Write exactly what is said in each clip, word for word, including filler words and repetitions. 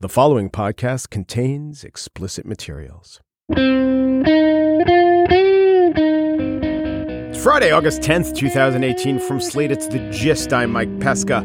The following podcast contains explicit materials. It's Friday, August tenth, twenty eighteen. From Slate, it's The Gist. I'm Mike Pesca.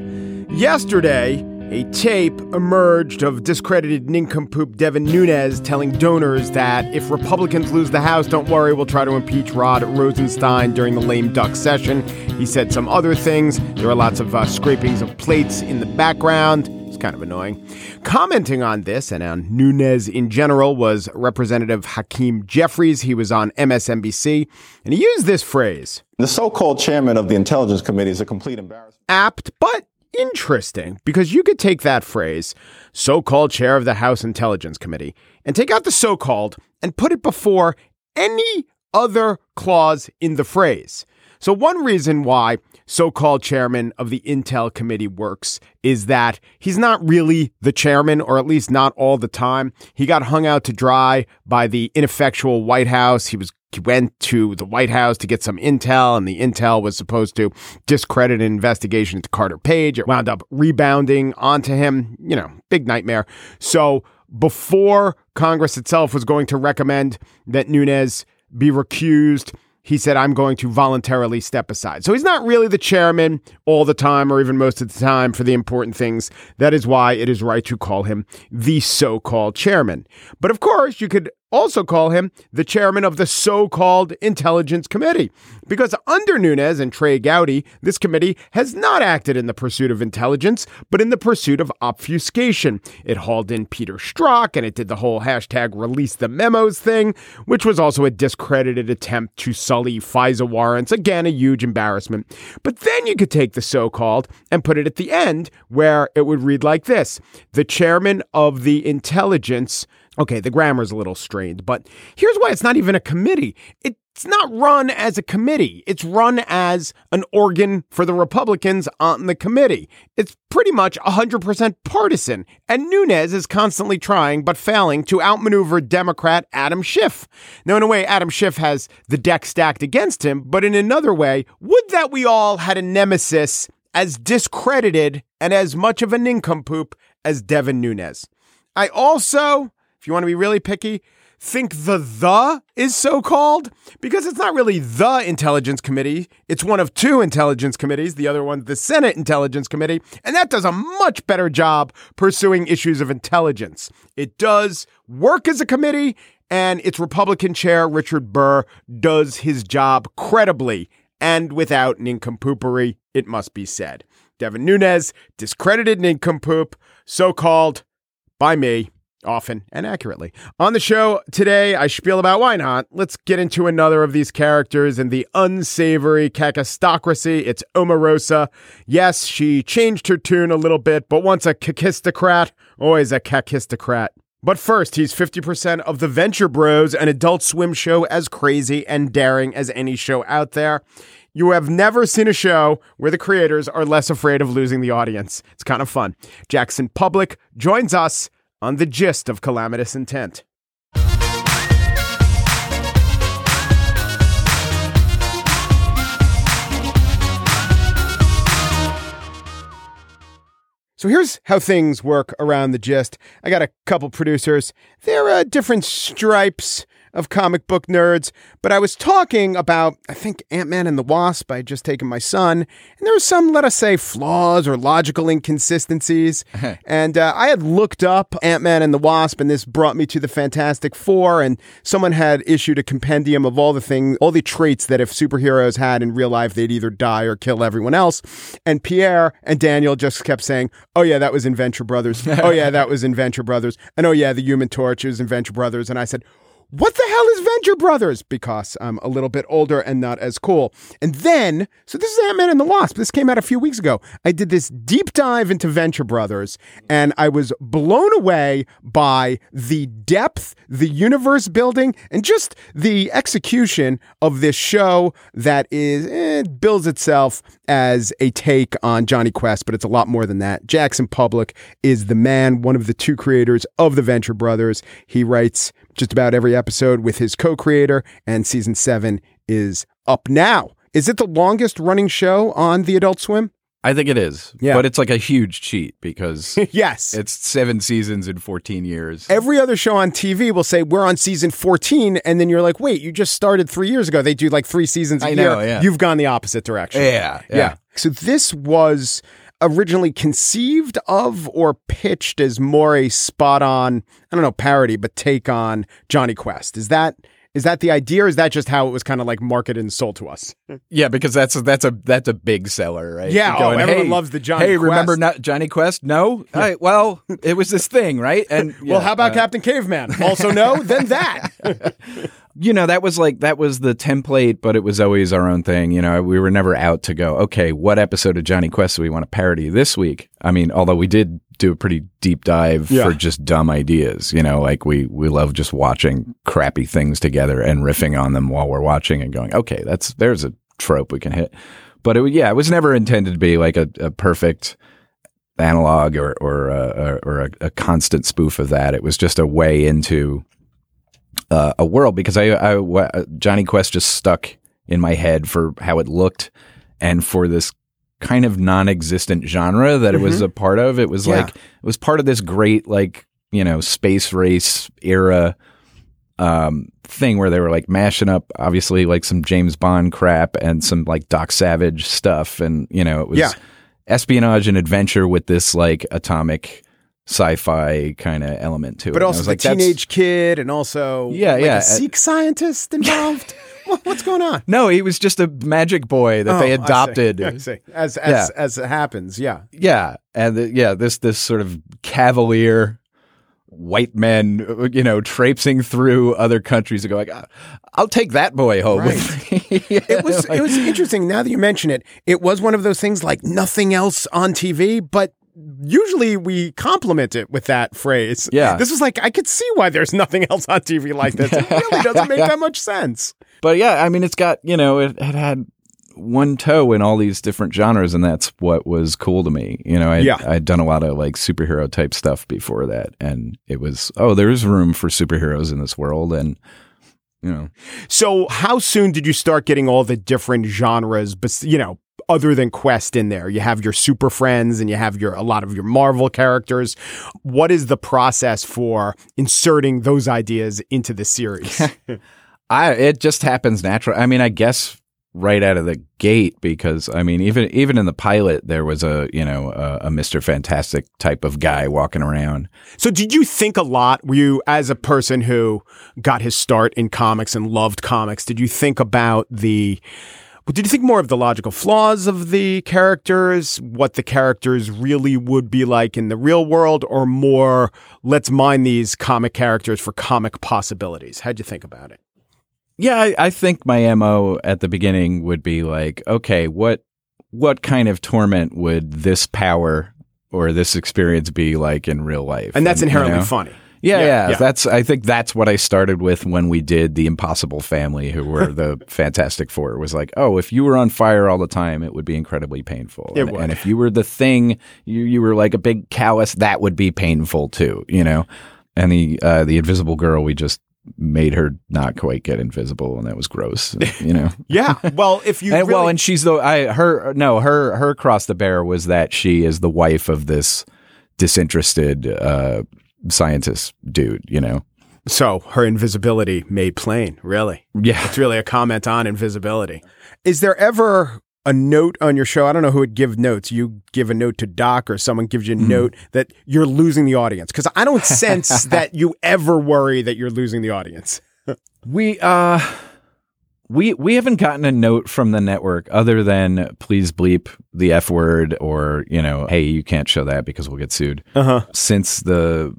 Yesterday, a tape emerged of discredited nincompoop Devin Nunes telling donors that if Republicans lose the House, don't worry, we'll try to impeach Rod Rosenstein during the lame duck session. He said some other things. There are lots of uh, scrapings of plates in the background. Kind of annoying. Commenting on this and on Nunes in general was Representative Hakeem Jeffries. He was on M S N B C, and he used this phrase. The so-called chairman of the Intelligence Committee is a complete embarrassment. Apt, but interesting, because you could take that phrase, so-called chair of the House Intelligence Committee, and take out the so-called and put it before any other clause in the phrase. So one reason why so-called chairman of the Intel Committee works is that he's not really the chairman, or at least not all the time. He got hung out to dry by the ineffectual White House. He was he went to the White House to get some intel, and the intel was supposed to discredit an investigation into Carter Page. It wound up rebounding onto him. You know, big nightmare. So before Congress itself was going to recommend that Nunes be recused, he said, I'm going to voluntarily step aside. So he's not really the chairman all the time, or even most of the time, for the important things. That is why it is right to call him the so-called chairman. But of course, you could also call him the chairman of the so-called Intelligence Committee, because under Nunes and Trey Gowdy, this committee has not acted in the pursuit of intelligence, but in the pursuit of obfuscation. It hauled in Peter Strzok, and it did the whole hashtag release the memos thing, which was also a discredited attempt to sully FISA warrants. Again, a huge embarrassment. But then you could take the so-called and put it at the end, where it would read like this. The chairman of the Intelligence Okay, the grammar's a little strained, but here's why it's not even a committee. It's not run as a committee. It's run as an organ for the Republicans on the committee. It's pretty much one hundred percent partisan, and Nunes is constantly trying but failing to outmaneuver Democrat Adam Schiff. Now, in a way, Adam Schiff has the deck stacked against him, but in another way, would that we all had a nemesis as discredited and as much of a nincompoop as Devin Nunes. I also... If you want to be really picky, think the the is so-called, because it's not really the Intelligence Committee. It's one of two Intelligence Committees. The other one, the Senate Intelligence Committee. And that does a much better job pursuing issues of intelligence. It does work as a committee, and its Republican chair, Richard Burr, does his job credibly and without nincompoopery, it must be said. Devin Nunes, discredited nincompoop, so-called by me. Often and accurately. On the show today, I spiel about why not. Let's get into another of these characters in the unsavory cacistocracy. It's Omarosa. Yes, she changed her tune a little bit, but once a cacistocrat, always a cacistocrat. But first, he's fifty percent of the Venture Bros, an Adult Swim show as crazy and daring as any show out there. You have never seen a show where the creators are less afraid of losing the audience. It's kind of fun. Jackson Publick joins us on The Gist of Calamitous Intent. So here's how things work around The Gist. I got a couple producers. They're uh, different stripes of comic book nerds, but I was talking about, I think, Ant-Man and the Wasp. I had just taken my son, and there were some, let us say, flaws or logical inconsistencies. and uh, I had looked up Ant-Man and the Wasp, and this brought me to the Fantastic Four, and someone had issued a compendium of all the things, all the traits that if superheroes had in real life, they'd either die or kill everyone else. And Pierre and Daniel just kept saying, oh yeah, that was in Venture Brothers. oh yeah, that was in Venture Brothers. And oh yeah, the Human Torch, it was in Venture Brothers. And I said, what the hell is Venture Brothers? Because I'm a little bit older and not as cool. And then, so this is Ant-Man and the Wasp. This came out a few weeks ago. I did this deep dive into Venture Brothers, and I was blown away by the depth, the universe building, and just the execution of this show that is, eh, it builds itself as a take on Johnny Quest, but it's a lot more than that. Jackson Publick is the man, one of the two creators of the Venture Brothers. He writes just about every episode with his co-creator, and season seven is up now. Is it the longest running show on the Adult Swim? I think it is. Yeah. But it's like a huge cheat because yes, it's seven seasons in fourteen years. Every other show on T V will say, we're on season fourteen. And then you're like, wait, you just started three years ago. They do like three seasons a I year. Know, yeah. You've gone the opposite direction. Yeah, yeah. Yeah. So this was originally conceived of or pitched as more a spot on, I don't know, parody, but take on Johnny Quest. Is that... Is that the idea, or is that just how it was kind of like marketed and sold to us? Yeah, because that's a, that's a that's a big seller, right? Yeah, going, oh, everyone hey, loves the Johnny hey, Quest. Hey, remember not Johnny Quest? No? Yeah. All right, well, it was this thing, right? And yeah, well, how about uh, Captain Caveman? Also no? Then that. You know, that was like, that was the template, but it was always our own thing. You know, we were never out to go, okay, what episode of Johnny Quest do we want to parody this week? I mean, although we did do a pretty deep dive yeah. for just dumb ideas, you know, like we we love just watching crappy things together and riffing on them while we're watching and going, okay, that's there's a trope we can hit. But it, yeah, it was never intended to be like a, a perfect analog or or a, or a, a constant spoof of that. It was just a way into uh, a world, because I, I Johnny Quest just stuck in my head for how it looked and for this kind of non-existent genre that mm-hmm. it was a part of. It was yeah. like, it was part of this great, like, you know, space race era um, thing where they were like mashing up, obviously, like some James Bond crap and some like Doc Savage stuff. And, you know, it was yeah. espionage and adventure with this like atomic sci-fi kind of element to it. But also the like, teenage kid and also yeah, like yeah. a Sikh scientist involved. What's going on? No, he was just a magic boy that oh, they adopted. I see. I see. As as yeah. as it happens, yeah, yeah, and the, yeah, this this sort of cavalier white men, you know, traipsing through other countries and going, I'll take that boy home. Right. yeah, it was like, it was interesting. Now that you mention it, it was one of those things like nothing else on T V, but usually we compliment it with that phrase. Yeah, this was like, I could see why there's nothing else on T V like this. It really doesn't make yeah. that much sense. But yeah, I mean, it's got, you know, it had had one toe in all these different genres, and that's what was cool to me. You know, I, yeah. I'd done a lot of like superhero type stuff before that, and it was, oh, there is room for superheroes in this world, and you know. So, how soon did you start getting all the different genres? But you know, other than Quest in there, you have your Super Friends, and you have your a lot of your Marvel characters. What is the process for inserting those ideas into the series? I, it just happens naturally. I mean, I guess right out of the gate, because I mean, even even in the pilot, there was a you know a, a Mister Fantastic type of guy walking around. So, did you think a lot? Were you, as a person who got his start in comics and loved comics, did you think about the? Did you think more of the logical flaws of the characters, what the characters really would be like in the real world, or more? Let's mine these comic characters for comic possibilities. How'd you think about it? Yeah, I, I think my M O at the beginning would be like, okay, what what kind of torment would this power or this experience be like in real life? And that's and, inherently you know? funny. Yeah, yeah, yeah, yeah. That's, I think that's what I started with when we did the Impossible Family, who were the Fantastic Four. It was like, oh, if you were on fire all the time, it would be incredibly painful. It and, would. and if you were the thing, you, you were like a big callus, that would be painful too, you know? And the uh, the Invisible Girl, we just made her not quite get invisible, and that was gross, and, you know. yeah, well, if you and, really... well, and she's the I her no her her cross the bear was that she is the wife of this disinterested uh, scientist dude, you know. So her invisibility made plain, really. Yeah, it's really a comment on invisibility. Is there ever a note on your show? I don't know who would give notes. You give a note to Doc, or someone gives you a mm. note that you're losing the audience, because I don't sense that you ever worry that you're losing the audience. we uh, we we haven't gotten a note from the network other than please bleep the F word, or you know, hey, you can't show that because we'll get sued. Uh-huh. Since the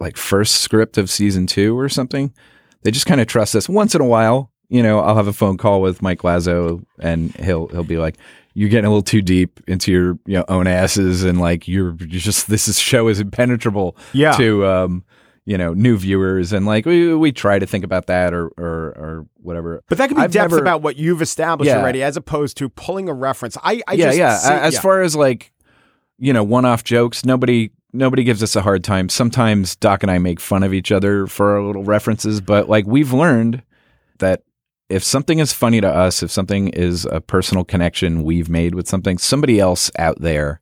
like first script of season two or something, they just kind of trust us. Once in a while, you know, I'll have a phone call with Mike Lazo, and he'll he'll be like, "You're getting a little too deep into your you know, own asses, and like you're, you're just this is, show is impenetrable yeah. to um, you know new viewers." And like we we try to think about that or or, or whatever. But that could be I've depth never, about what you've established yeah. already, as opposed to pulling a reference. I, I yeah just yeah. See, as yeah. far as like you know one off jokes, nobody. Nobody gives us a hard time. Sometimes Doc and I make fun of each other for our little references, but like we've learned that if something is funny to us, if something is a personal connection we've made with something, somebody else out there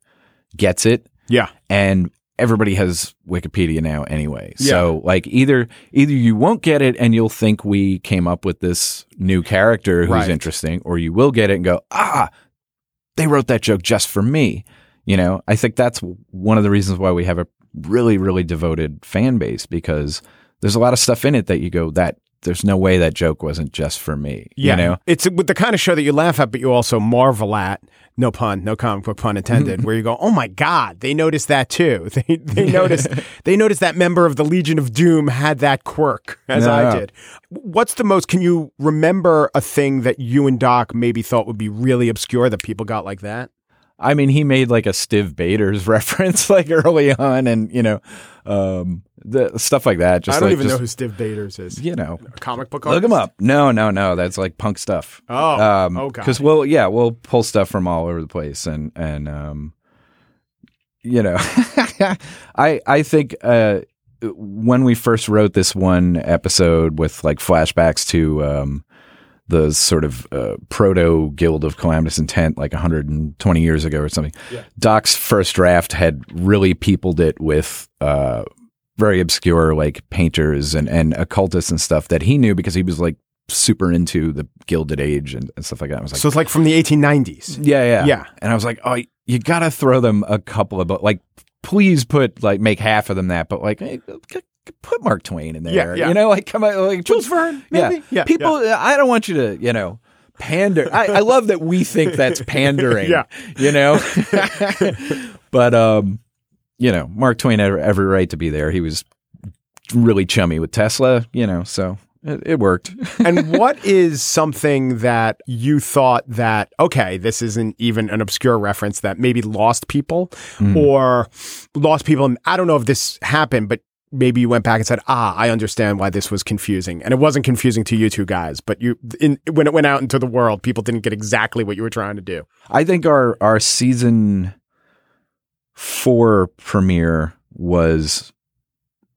gets it. Yeah. And everybody has Wikipedia now anyway. Yeah. So like either either you won't get it and you'll think we came up with this new character who's right. interesting, or you will get it and go, ah, they wrote that joke just for me. You know, I think that's one of the reasons why we have a really, really devoted fan base, because there's a lot of stuff in it that you go, that there's no way that joke wasn't just for me. Yeah. You know? It's the kind of show that you laugh at, but you also marvel at, no pun, no comic book pun intended, where you go, oh my God, they noticed that too. They they noticed they noticed that member of the Legion of Doom had that quirk, as no. I did. What's the most, can you remember a thing that you and Doc maybe thought would be really obscure that people got like that? I mean, he made like a Steve Baders reference like early on, and you know, um, the stuff like that. Just I don't like, even just, know who Steve Baders is. You know, a comic book artist? Look him up. No, no, no. That's like punk stuff. Oh, um, oh, because we'll yeah, we'll pull stuff from all over the place, and and um, you know, I I think uh, when we first wrote this one episode with like flashbacks to. Um, the sort of uh, proto Guild of Calamitous Intent like one hundred twenty years ago or something. Yeah. Doc's first draft had really peopled it with uh, very obscure like painters and, and occultists and stuff that he knew because he was like super into the Gilded Age and, and stuff like that. I was like, so it's like from the eighteen nineties. Yeah, yeah. Yeah. And I was like, oh, you got to throw them a couple of, like, please put, like, make half of them that, but like, hey, okay. Put Mark Twain in there, yeah, yeah. you know, like come on, like Jules Verne, maybe. Yeah. yeah People, yeah. I don't want you to, you know, pander. I, I love that we think that's pandering, yeah. you know, but um, you know, Mark Twain had every right to be there. He was really chummy with Tesla, you know, so it, it worked. And what is something that you thought that okay, this isn't even an obscure reference that maybe lost people mm. or lost people? And I don't know if this happened, but. Maybe you went back and said, ah, I understand why this was confusing. And it wasn't confusing to you two guys, but you, in, when it went out into the world, people didn't get exactly what you were trying to do. I think our, our season four premiere was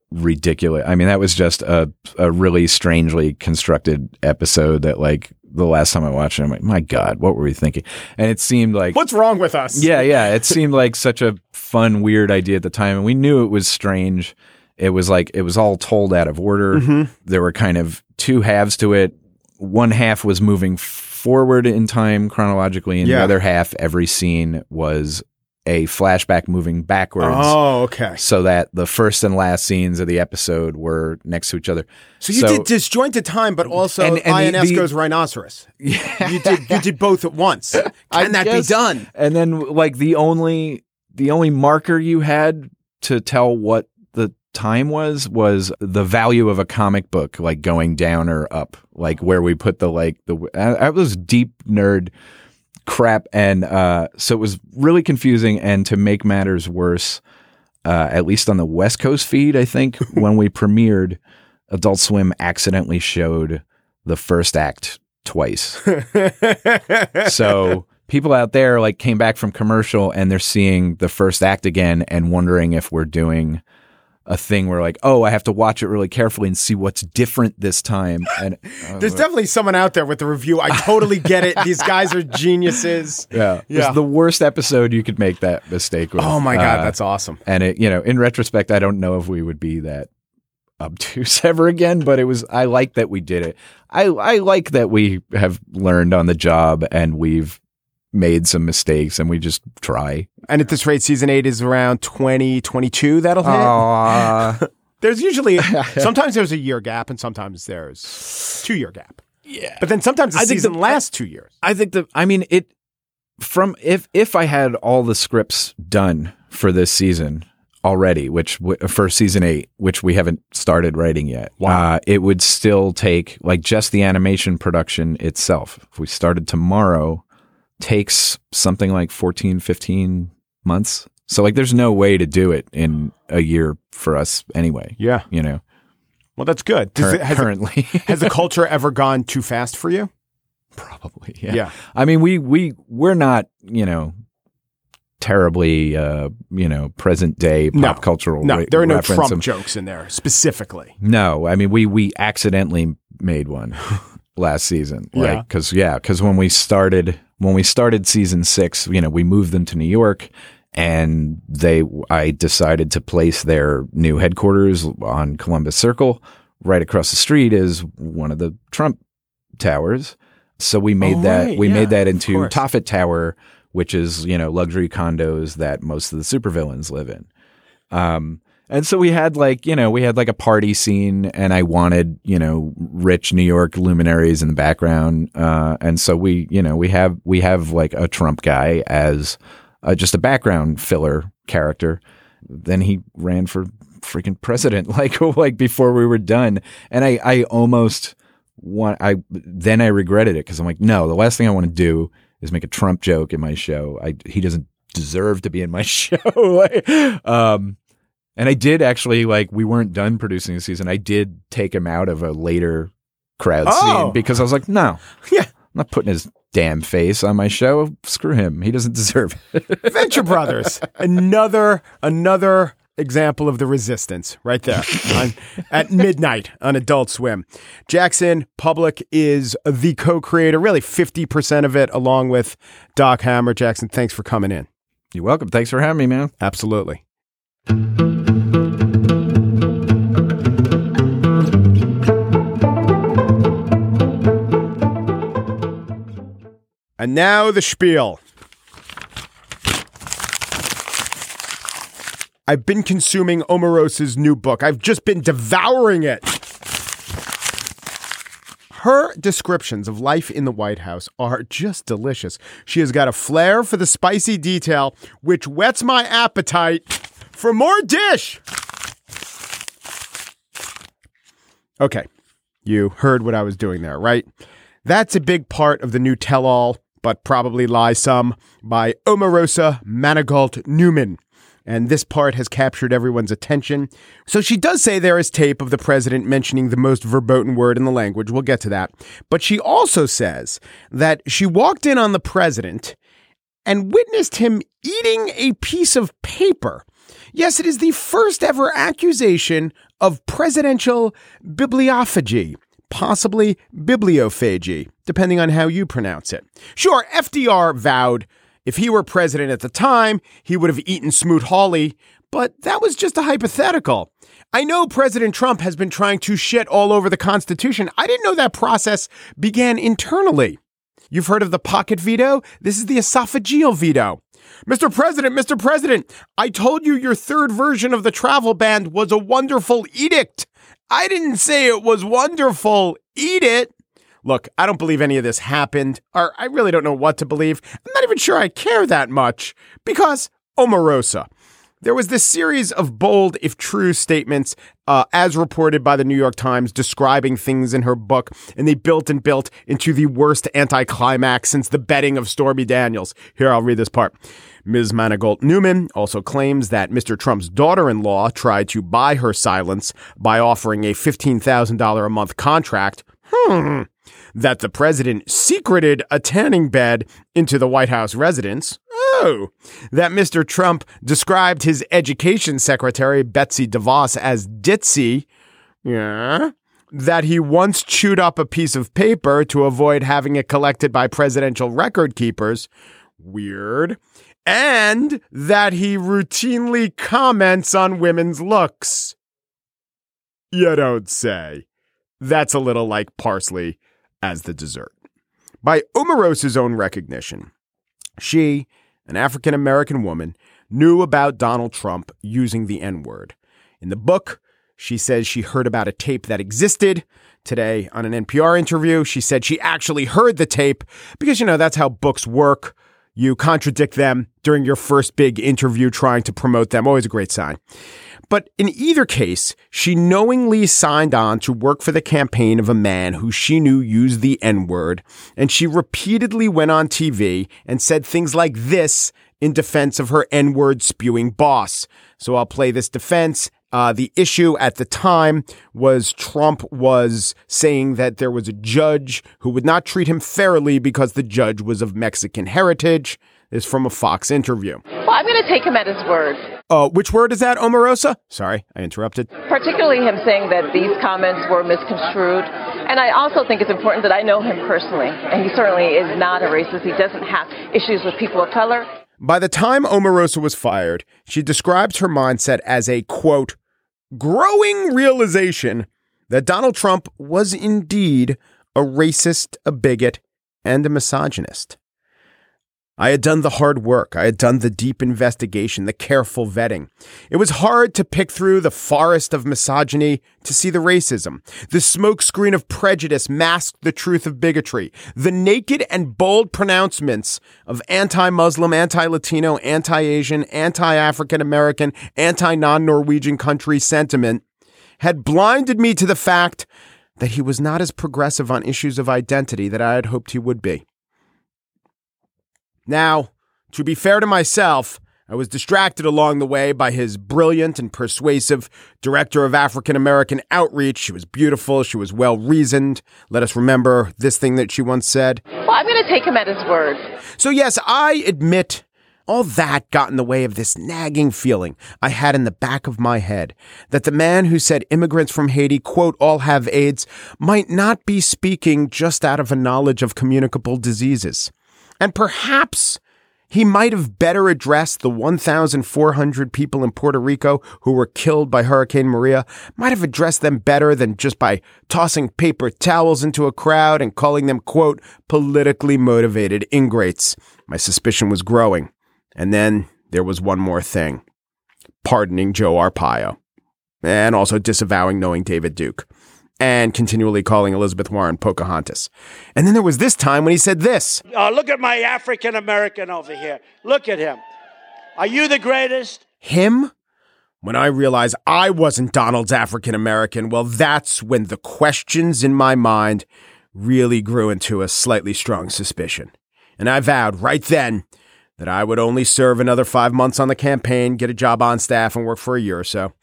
ridiculous. I mean, that was just a, a really strangely constructed episode that like, the last time I watched it, I'm like, my God, what were we thinking? And it seemed like... What's wrong with us? Yeah, yeah. It seemed like such a fun, weird idea at the time. And we knew it was strange. It was like, it was all told out of order. Mm-hmm. There were kind of two halves to it. One half was moving forward in time chronologically, and yeah. the other half, every scene was a flashback moving backwards. Oh, okay. So that the first and last scenes of the episode were next to each other. So you so, did disjointed time, but also and, and Ionesco's the, the, Rhinoceros. Yeah. You did, you did both at once. Can I that guess, be done? And then like the only, the only marker you had to tell what the time was was the value of a comic book, like going down or up, like where we put the like the I, I was deep nerd crap, and uh so it was really confusing. And to make matters worse, uh at least on the West Coast feed, I think when we premiered, Adult Swim accidentally showed the first act twice. So people out there like came back from commercial and they're seeing the first act again and wondering if we're doing a thing where like, oh, I have to watch it really carefully and see what's different this time. And uh, there's definitely someone out there with the review. I totally get it. These guys are geniuses. Yeah, yeah. It's the worst episode you could make that mistake with. Oh my God, uh, that's awesome. And it, you know, in retrospect, I don't know if we would be that obtuse ever again, but it was. I like that we did it. I I like that we have learned on the job and we've made some mistakes and we just try. And at this rate, season eight is around twenty twenty-two. That'll hit. Uh, there's usually, sometimes there's a year gap and sometimes there's two year gap. Yeah. But then sometimes the I season the, lasts two years. I think the, I mean, it from, if, if I had all the scripts done for this season already, which for season eight, which we haven't started writing yet, wow. uh, it would still take like just the animation production itself. If we started tomorrow, takes something like fourteen, fifteen months. So like there's no way to do it in a year for us anyway. Yeah. You know? Well, that's good. Does Cur- it, has currently. It, has the culture ever gone too fast for you? Probably. Yeah. yeah. I mean, we, we, we're not, you know, terribly, uh, you know, present day pop no. cultural. No, ra- there are no Trump them. jokes in there specifically. No. I mean, we, we accidentally made one. last season. Like, yeah. Cause yeah. Cause when we started, when we started season six, you know, we moved them to New York and they, I decided to place their new headquarters on Columbus Circle. Right across the street is one of the Trump towers. So we made oh, that, right. we yeah, made that into Tophet Tower, which is, you know, luxury condos that most of the supervillains live in. Um, And so we had like, you know, we had like a party scene and I wanted, you know, rich New York luminaries in the background. Uh, and so we, you know, we have we have like a Trump guy as uh, just a background filler character. Then he ran for freaking president like like before we were done. And I, I almost want I then I regretted it because I'm like, no, the last thing I want to do is make a Trump joke in my show. I he doesn't deserve to be in my show. like, um And I did actually, like, we weren't done producing the season. I did take him out of a later crowd oh. scene because I was like, no, yeah, I'm not putting his damn face on my show. Screw him. He doesn't deserve it. Venture Brothers. Another, another example of the resistance right there on, at midnight on Adult Swim. Jackson Publick is the co-creator, really fifty percent of it, along with Doc Hammer. Jackson, thanks for coming in. You're welcome. Thanks for having me, man. Absolutely. And now the spiel. I've been consuming Omarosa's new book. I've just been devouring it. Her descriptions of life in the White House are just delicious. She has got a flair for the spicy detail, which whets my appetite for more dish. Okay, you heard what I was doing there, right? That's a big part of the new tell-all, but probably lie some, by Omarosa Manigault Newman. And this part has captured everyone's attention. So she does say there is tape of the president mentioning the most verboten word in the language. We'll get to that. But she also says that she walked in on the president and witnessed him eating a piece of paper. Yes, it is the first ever accusation of presidential bibliophagy. Possibly bibliophagy, depending on how you pronounce it. Sure, F D R vowed if he were president at the time, he would have eaten Smoot-Hawley, but that was just a hypothetical. I know President Trump has been trying to shit all over the Constitution. I didn't know that process began internally. You've heard of the pocket veto? This is the esophageal veto. Mister President, Mister President, I told you your third version of the travel ban was a wonderful edict. I didn't say it was wonderful. Eat it. Look, I don't believe any of this happened, or I really don't know what to believe. I'm not even sure I care that much, because Omarosa. There was this series of bold, if true, statements uh, as reported by the New York Times describing things in her book, and they built and built into the worst anticlimax since the bedding of Stormy Daniels. Here, I'll read this part. Miz Manigault Newman also claims that Mister Trump's daughter-in-law tried to buy her silence by offering a fifteen thousand dollars a month contract. Hmm. That the president secreted a tanning bed into the White House residence. Oh, that Mister Trump described his education secretary, Betsy DeVos, as ditzy. Yeah. That he once chewed up a piece of paper to avoid having it collected by presidential record keepers. Weird. And that he routinely comments on women's looks. You don't say. That's a little like parsley as the dessert. By Omarosa's own recognition, she, an African-American woman, knew about Donald Trump using the N-word. In the book, she says she heard about a tape that existed. Today, on an N P R interview, she said she actually heard the tape because, you know, that's how books work. You contradict them during your first big interview trying to promote them. Always a great sign. But in either case, she knowingly signed on to work for the campaign of a man who she knew used the N-word, and she repeatedly went on T V and said things like this in defense of her N-word spewing boss. So I'll play this defense. Uh, the issue at the time was Trump was saying that there was a judge who would not treat him fairly because the judge was of Mexican heritage. This is from a Fox interview. Well, I'm going to take him at his word. Uh, which word is that, Omarosa? Sorry, I interrupted. Particularly him saying that these comments were misconstrued. And I also think it's important that I know him personally. And he certainly is not a racist. He doesn't have issues with people of color. By the time Omarosa was fired, she described her mindset as a, quote, growing realization that Donald Trump was indeed a racist, a bigot, and a misogynist. I had done the hard work. I had done the deep investigation, the careful vetting. It was hard to pick through the forest of misogyny to see the racism. The smokescreen of prejudice masked the truth of bigotry. The naked and bold pronouncements of anti-Muslim, anti-Latino, anti-Asian, anti-African American, anti-non-Norwegian country sentiment had blinded me to the fact that he was not as progressive on issues of identity that I had hoped he would be. Now, to be fair to myself, I was distracted along the way by his brilliant and persuasive director of African American outreach. She was beautiful. She was well-reasoned. Let us remember this thing that she once said. Well, I'm going to take him at his word. So, yes, I admit all that got in the way of this nagging feeling I had in the back of my head that the man who said immigrants from Haiti, quote, all have AIDS, might not be speaking just out of a knowledge of communicable diseases. And perhaps he might have better addressed the one thousand four hundred people in Puerto Rico who were killed by Hurricane Maria, might have addressed them better than just by tossing paper towels into a crowd and calling them, quote, politically motivated ingrates. My suspicion was growing. And then there was one more thing. Pardoning Joe Arpaio. And also disavowing knowing David Duke. And continually calling Elizabeth Warren Pocahontas. And then there was this time when he said this. Uh, look at my African-American over here. Look at him. Are you the greatest? Him? When I realized I wasn't Donald's African-American, well, that's when the questions in my mind really grew into a slightly strong suspicion. And I vowed right then that I would only serve another five months on the campaign, get a job on staff, and work for a year or so.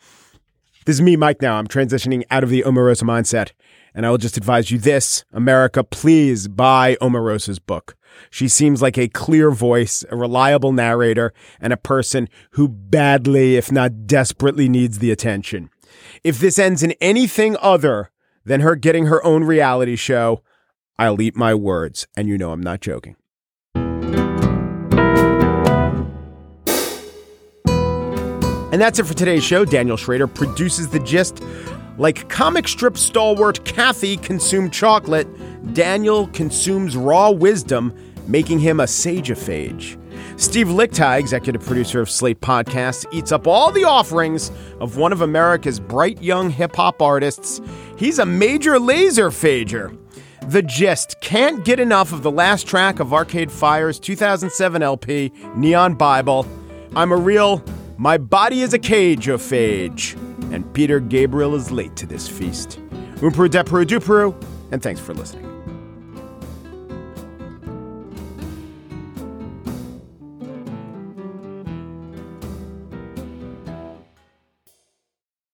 This is me, Mike, now. I'm transitioning out of the Omarosa mindset, and I will just advise you this. America, please buy Omarosa's book. She seems like a clear voice, a reliable narrator, and a person who badly, if not desperately, needs the attention. If this ends in anything other than her getting her own reality show, I'll eat my words, and you know I'm not joking. And that's it for today's show. Daniel Schrader produces The Gist. Like comic strip stalwart Kathy consumed chocolate, Daniel consumes raw wisdom, making him a sageophage. Steve Lichtai, executive producer of Slate Podcasts, eats up all the offerings of one of America's bright young hip-hop artists. He's a major laser phager. The Gist can't get enough of the last track of Arcade Fire's two thousand seven L P, Neon Bible. I'm a real... My body is a cage-o-phage, and Peter Gabriel is late to this feast. Umpru depru dupru, and thanks for listening.